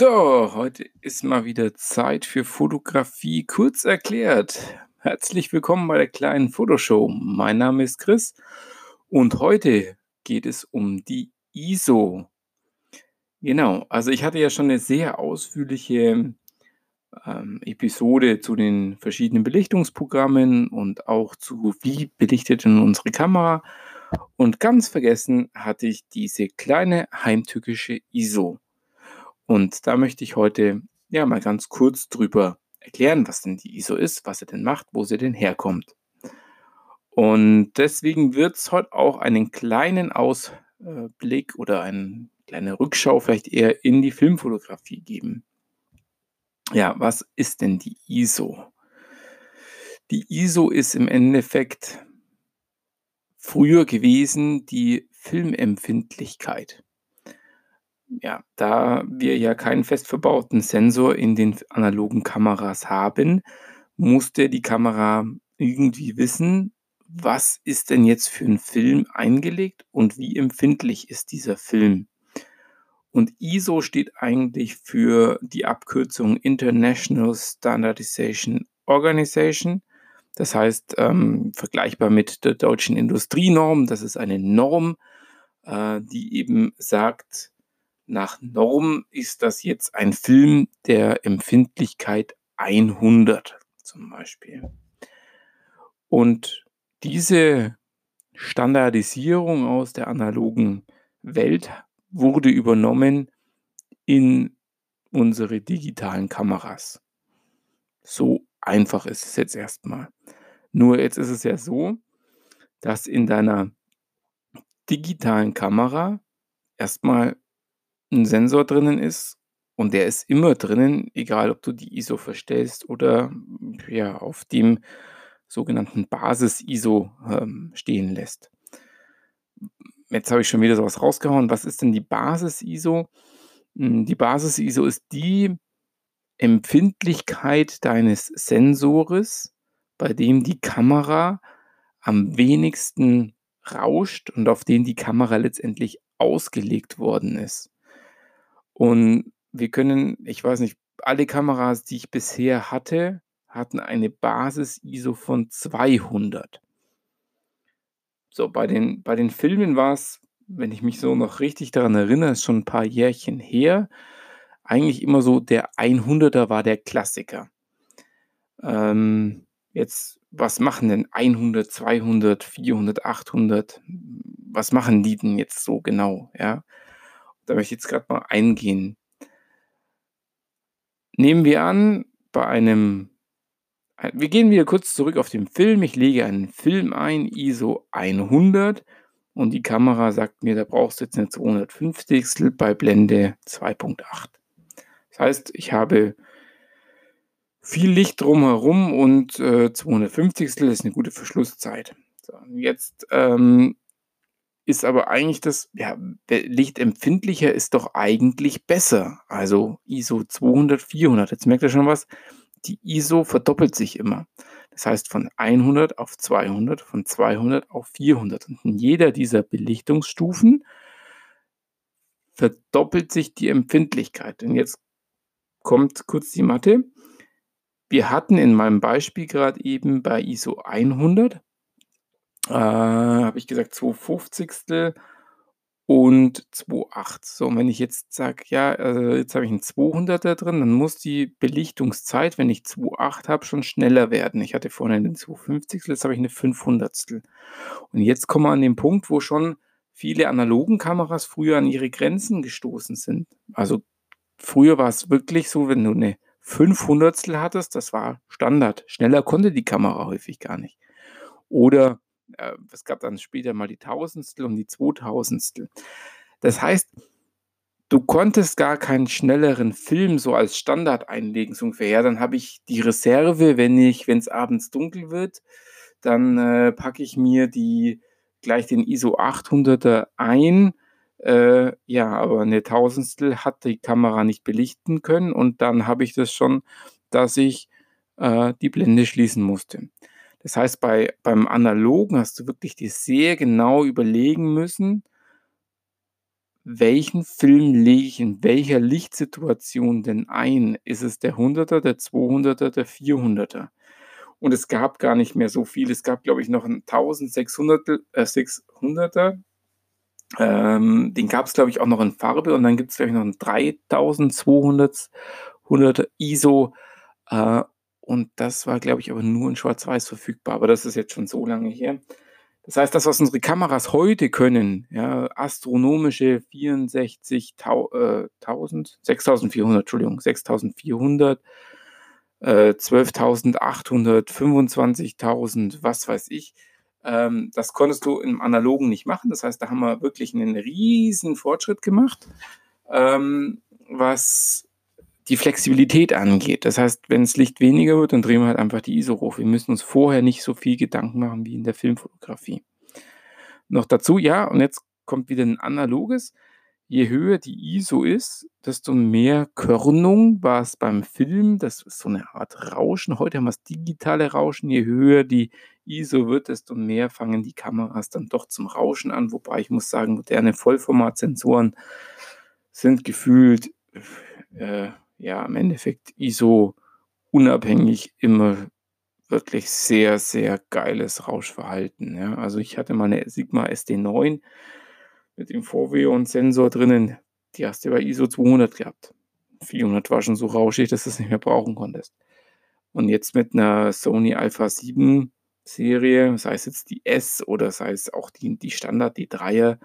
So, heute ist mal wieder Zeit für Fotografie kurz erklärt. Herzlich willkommen bei der kleinen Fotoshow. Mein Name ist Chris und heute geht es um die ISO. Genau, also ich hatte ja schon eine sehr ausführliche Episode zu den verschiedenen Belichtungsprogrammen und auch zu wie belichtet denn unsere Kamera. Und ganz vergessen hatte ich diese kleine heimtückische ISO. Und da möchte ich heute ja mal ganz kurz drüber erklären, was denn die ISO ist, was sie denn macht, wo sie denn herkommt. Und deswegen wird es heute auch einen kleinen Ausblick oder eine kleine Rückschau vielleicht eher in die Filmfotografie geben. Ja, was ist denn die ISO? Die ISO ist im Endeffekt früher gewesen die Filmempfindlichkeit. Ja, da wir ja keinen fest verbauten Sensor in den analogen Kameras haben, musste die Kamera irgendwie wissen, was ist denn jetzt für ein Film eingelegt und wie empfindlich ist dieser Film. Und ISO steht eigentlich für die Abkürzung International Standardization Organization. Das heißt, vergleichbar mit der deutschen Industrienorm, das ist eine Norm, die eben sagt, nach Norm ist das jetzt ein Film der Empfindlichkeit 100 zum Beispiel. Und diese Standardisierung aus der analogen Welt wurde übernommen in unsere digitalen Kameras. So einfach ist es jetzt erstmal. Nur jetzt ist es ja so, dass in deiner digitalen Kamera erstmal ein Sensor drinnen ist und der ist immer drinnen, egal ob du die ISO verstellst oder ja, auf dem sogenannten Basis-ISO stehen lässt. Jetzt habe ich schon wieder sowas rausgehauen. Was ist denn die Basis-ISO? Die Basis-ISO ist die Empfindlichkeit deines Sensores, bei dem die Kamera am wenigsten rauscht und auf den die Kamera letztendlich ausgelegt worden ist. Und wir können, ich weiß nicht, alle Kameras, die ich bisher hatte, hatten eine Basis-ISO von 200. So, bei den Filmen war es, wenn ich mich so noch richtig daran erinnere, ist schon ein paar Jährchen her, eigentlich immer so, der 100er war der Klassiker. Jetzt, was machen denn 100, 200, 400, 800? Was machen die denn jetzt so genau, ja? Da möchte ich jetzt gerade mal eingehen. Nehmen wir an, wir gehen wieder kurz zurück auf den Film. Ich lege einen Film ein, ISO 100 und die Kamera sagt mir, da brauchst du jetzt eine 250stel bei Blende 2.8. Das heißt, ich habe viel Licht drumherum und 250stel ist eine gute Verschlusszeit. So, jetzt ist aber eigentlich das, ja, lichtempfindlicher ist doch eigentlich besser. Also ISO 200, 400. Jetzt merkt ihr schon was. Die ISO verdoppelt sich immer. Das heißt von 100 auf 200, von 200 auf 400. Und in jeder dieser Belichtungsstufen verdoppelt sich die Empfindlichkeit. Und jetzt kommt kurz die Mathe. Wir hatten in meinem Beispiel gerade eben bei ISO 100 habe ich gesagt 250stel und 2.8. So, und wenn ich jetzt sage, ja, also jetzt habe ich einen 200er drin, dann muss die Belichtungszeit, wenn ich 2.8 habe, schon schneller werden. Ich hatte vorhin den 250stel, jetzt habe ich eine 500stel. Und jetzt kommen wir an den Punkt, wo schon viele analogen Kameras früher an ihre Grenzen gestoßen sind. Also früher war es wirklich so, wenn du eine 500stel hattest, das war Standard. Schneller konnte die Kamera häufig gar nicht. Oder es gab dann später mal die 1000stel und die 2000stel. Das heißt, du konntest gar keinen schnelleren Film so als Standard einlegen. So ungefähr, ja, dann habe ich die Reserve, wenn es abends dunkel wird, dann packe ich mir gleich den ISO 800er ein. Ja, aber eine 1000stel hat die Kamera nicht belichten können und dann habe ich das schon, dass ich die Blende schließen musste. Das heißt, beim Analogen hast du wirklich dir sehr genau überlegen müssen, welchen Film lege ich in welcher Lichtsituation denn ein? Ist es der 100er, der 200er, der 400er? Und es gab gar nicht mehr so viel. Es gab, glaube ich, noch einen 1600er. Den gab es, glaube ich, auch noch in Farbe. Und dann gibt es, glaube ich, noch einen 3200er ISO. Und das war, glaube ich, aber nur in Schwarz-Weiß verfügbar. Aber das ist jetzt schon so lange her. Das heißt, das, was unsere Kameras heute können, ja, astronomische 6400, 12.800, 25.000, was weiß ich, das konntest du im Analogen nicht machen. Das heißt, da haben wir wirklich einen riesen Fortschritt gemacht, was die Flexibilität angeht. Das heißt, wenn das Licht weniger wird, dann drehen wir halt einfach die ISO hoch. Wir müssen uns vorher nicht so viel Gedanken machen wie in der Filmfotografie. Noch dazu, ja, und jetzt kommt wieder ein analoges. Je höher die ISO ist, desto mehr Körnung war es beim Film. Das ist so eine Art Rauschen. Heute haben wir das digitale Rauschen. Je höher die ISO wird, desto mehr fangen die Kameras dann doch zum Rauschen an. Wobei ich muss sagen, moderne Vollformatsensoren sind gefühlt im Endeffekt ISO-unabhängig immer wirklich sehr, sehr geiles Rauschverhalten. Ja. Also ich hatte mal eine Sigma SD9 mit dem Foveon-Sensor drinnen. Die hast du bei ISO 200 gehabt. 400 war schon so rauschig, dass du es nicht mehr brauchen konntest. Und jetzt mit einer Sony Alpha 7 Serie, sei es jetzt die S oder sei es auch die Standard, die 3er,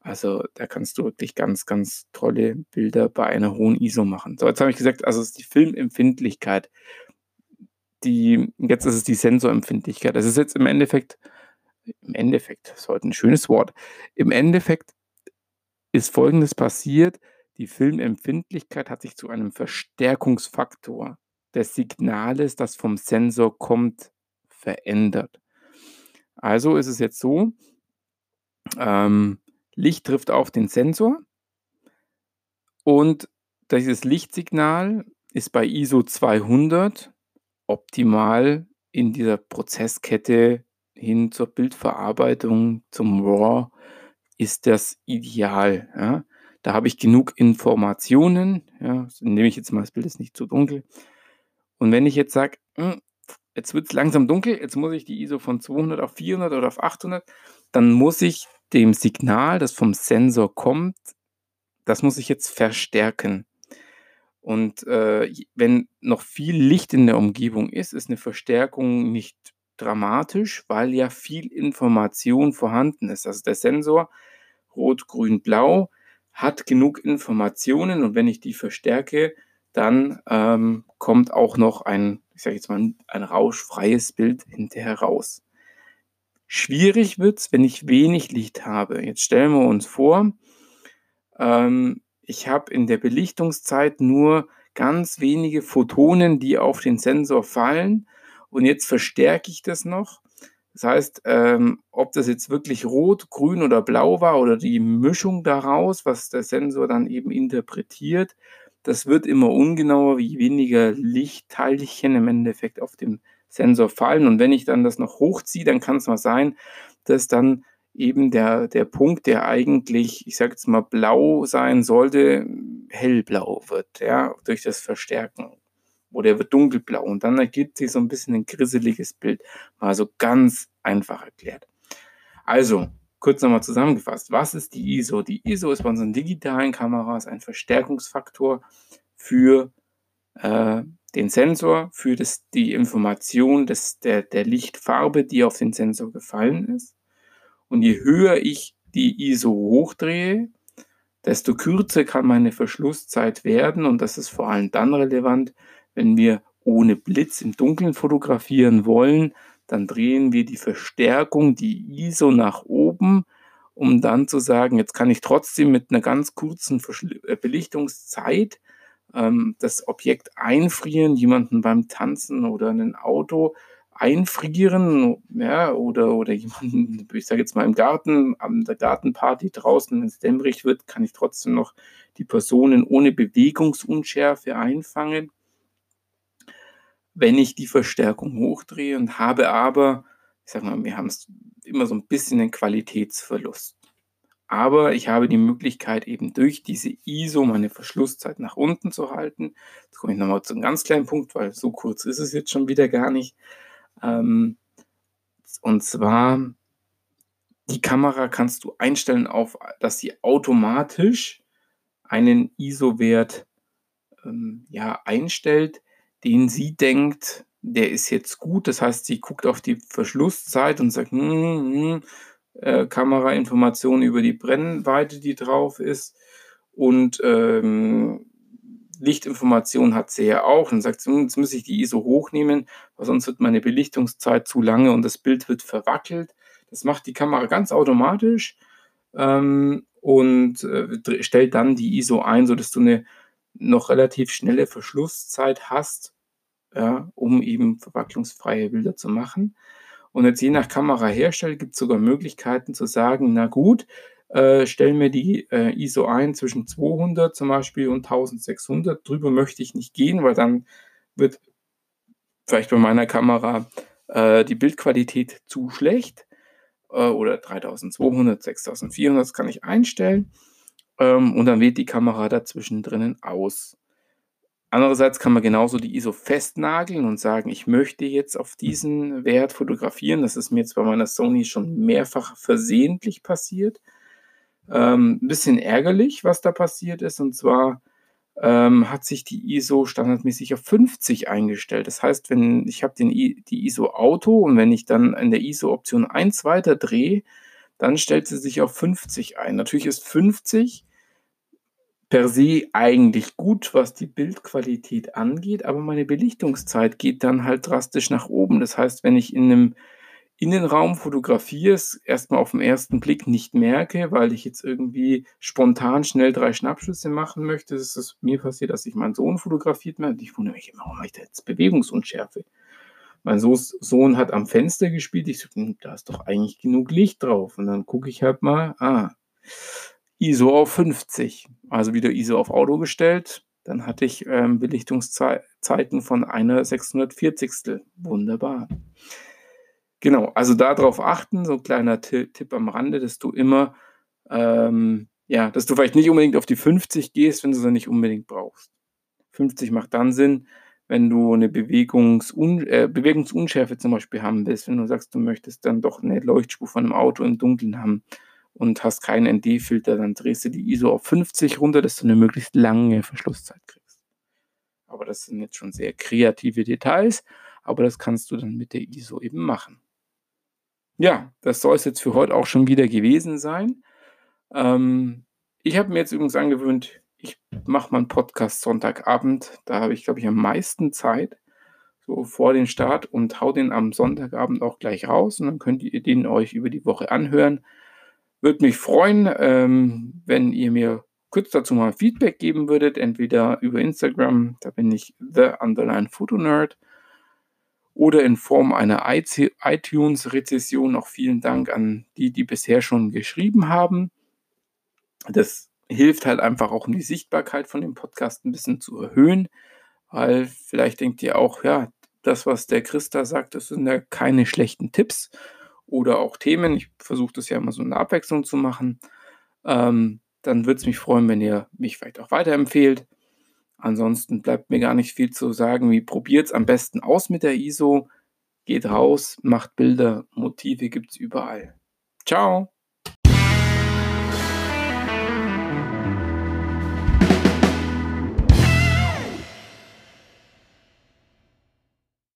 also da kannst du wirklich ganz, ganz tolle Bilder bei einer hohen ISO machen. So, jetzt habe ich gesagt, also es ist die Filmempfindlichkeit. Jetzt ist es die Sensorempfindlichkeit. Das ist jetzt im Endeffekt, das ist heute ein schönes Wort, im Endeffekt ist Folgendes passiert. Die Filmempfindlichkeit hat sich zu einem Verstärkungsfaktor des Signales, das vom Sensor kommt, verändert. Also ist es jetzt so, Licht trifft auf den Sensor und dieses Lichtsignal ist bei ISO 200 optimal in dieser Prozesskette hin zur Bildverarbeitung, zum RAW, ist das ideal. Ja? Da habe ich genug Informationen, ja? Nehme ich jetzt mal, das Bild ist nicht zu dunkel. Und wenn ich jetzt sage, jetzt wird es langsam dunkel, jetzt muss ich die ISO von 200 auf 400 oder auf 800, dann muss ich dem Signal, das vom Sensor kommt, das muss ich jetzt verstärken. Und wenn noch viel Licht in der Umgebung ist, ist eine Verstärkung nicht dramatisch, weil ja viel Information vorhanden ist. Also der Sensor, rot, grün, blau, hat genug Informationen und wenn ich die verstärke, dann kommt auch noch ein rauschfreies Bild hinterher raus. Schwierig wird es, wenn ich wenig Licht habe. Jetzt stellen wir uns vor, ich habe in der Belichtungszeit nur ganz wenige Photonen, die auf den Sensor fallen und jetzt verstärke ich das noch. Das heißt, ob das jetzt wirklich rot, grün oder blau war oder die Mischung daraus, was der Sensor dann eben interpretiert, das wird immer ungenauer, wie weniger Lichtteilchen im Endeffekt auf dem Sensor fallen und wenn ich dann das noch hochziehe, dann kann es mal sein, dass dann eben der Punkt, der eigentlich, ich sage jetzt mal blau sein sollte, hellblau wird, ja, durch das Verstärken oder er wird dunkelblau und dann ergibt sich so ein bisschen ein grisseliges Bild, mal so ganz einfach erklärt. Also, kurz nochmal zusammengefasst, was ist die ISO? Die ISO ist bei unseren digitalen Kameras ein Verstärkungsfaktor für den Sensor, für die Information der Lichtfarbe, die auf den Sensor gefallen ist. Und je höher ich die ISO hochdrehe, desto kürzer kann meine Verschlusszeit werden. Und das ist vor allem dann relevant, wenn wir ohne Blitz im Dunkeln fotografieren wollen, dann drehen wir die Verstärkung, die ISO nach oben, um dann zu sagen, jetzt kann ich trotzdem mit einer ganz kurzen Belichtungszeit das Objekt einfrieren, jemanden beim Tanzen oder ein Auto einfrieren, ja, oder jemanden, ich sage jetzt mal im Garten, an der Gartenparty draußen, wenn es dämmerig wird, kann ich trotzdem noch die Personen ohne Bewegungsunschärfe einfangen, wenn ich die Verstärkung hochdrehe und habe aber, ich sage mal, wir haben immer so ein bisschen einen Qualitätsverlust. Aber ich habe die Möglichkeit, eben durch diese ISO meine Verschlusszeit nach unten zu halten. Jetzt komme ich nochmal zu einem ganz kleinen Punkt, weil so kurz ist es jetzt schon wieder gar nicht. Und zwar, die Kamera kannst du einstellen, auf, dass sie automatisch einen ISO-Wert einstellt, den sie denkt, der ist jetzt gut. Das heißt, sie guckt auf die Verschlusszeit und sagt, Kamerainformationen über die Brennweite, die drauf ist, und Lichtinformationen hat sie ja auch und sagt, jetzt muss ich die ISO hochnehmen, weil sonst wird meine Belichtungszeit zu lange und das Bild wird verwackelt. Das macht die Kamera ganz automatisch und stellt dann die ISO ein, sodass du eine noch relativ schnelle Verschlusszeit hast, ja, um eben verwacklungsfreie Bilder zu machen. Und jetzt je nach Kamerahersteller gibt es sogar Möglichkeiten zu sagen, na gut, stell mir die ISO ein zwischen 200 zum Beispiel und 1600. Drüber möchte ich nicht gehen, weil dann wird vielleicht bei meiner Kamera die Bildqualität zu schlecht. Oder 3200, 6400, das kann ich einstellen. Und dann wählt die Kamera dazwischen drinnen aus. Andererseits kann man genauso die ISO festnageln und sagen, ich möchte jetzt auf diesen Wert fotografieren. Das ist mir jetzt bei meiner Sony schon mehrfach versehentlich passiert. Ein bisschen ärgerlich, was da passiert ist. Und zwar hat sich die ISO standardmäßig auf 50 eingestellt. Das heißt, wenn ich habe die ISO Auto und wenn ich dann in der ISO-Option 1 weiter drehe, dann stellt sie sich auf 50 ein. Natürlich ist 50 per se eigentlich gut, was die Bildqualität angeht, aber meine Belichtungszeit geht dann halt drastisch nach oben. Das heißt, wenn ich in einem Innenraum fotografiere, es erstmal auf den ersten Blick nicht merke, weil ich jetzt irgendwie spontan schnell 3 Schnappschüsse machen möchte. Es ist mir passiert, dass ich meinen Sohn fotografiert habe. Ich wundere mich immer, warum habe ich da jetzt Bewegungsunschärfe? Mein Sohn hat am Fenster gespielt. Ich so, da ist doch eigentlich genug Licht drauf. Und dann gucke ich halt mal, ISO auf 50, also wieder ISO auf Auto gestellt. Dann hatte ich Belichtungszeiten von einer 640stel. Wunderbar. Genau, also darauf achten, so ein kleiner Tipp am Rande, dass du immer, dass du vielleicht nicht unbedingt auf die 50 gehst, wenn du sie nicht unbedingt brauchst. 50 macht dann Sinn, wenn du eine Bewegungsunschärfe zum Beispiel haben willst, wenn du sagst, du möchtest dann doch eine Leuchtspur von einem Auto im Dunkeln haben, und hast keinen ND-Filter, dann drehst du die ISO auf 50 runter, dass du eine möglichst lange Verschlusszeit kriegst. Aber das sind jetzt schon sehr kreative Details, aber das kannst du dann mit der ISO eben machen. Ja, das soll es jetzt für heute auch schon wieder gewesen sein. Ich habe mir jetzt übrigens angewöhnt, ich mache meinen Podcast Sonntagabend, da habe ich, glaube ich, am meisten Zeit, so vor den Start, und hau den am Sonntagabend auch gleich raus und dann könnt ihr den euch über die Woche anhören. Würde mich freuen, wenn ihr mir kurz dazu mal Feedback geben würdet, entweder über Instagram, da bin ich @the_photonerd, oder in Form einer iTunes-Rezession. Auch vielen Dank an die bisher schon geschrieben haben. Das hilft halt einfach auch, um die Sichtbarkeit von dem Podcast ein bisschen zu erhöhen, weil vielleicht denkt ihr auch, ja, das, was der Christa sagt, das sind ja keine schlechten Tipps. Oder auch Themen, ich versuche das ja immer so eine Abwechslung zu machen, dann würde es mich freuen, wenn ihr mich vielleicht auch weiterempfehlt. Ansonsten bleibt mir gar nicht viel zu sagen, wie probiert es am besten aus mit der ISO, geht raus, macht Bilder, Motive gibt es überall. Ciao!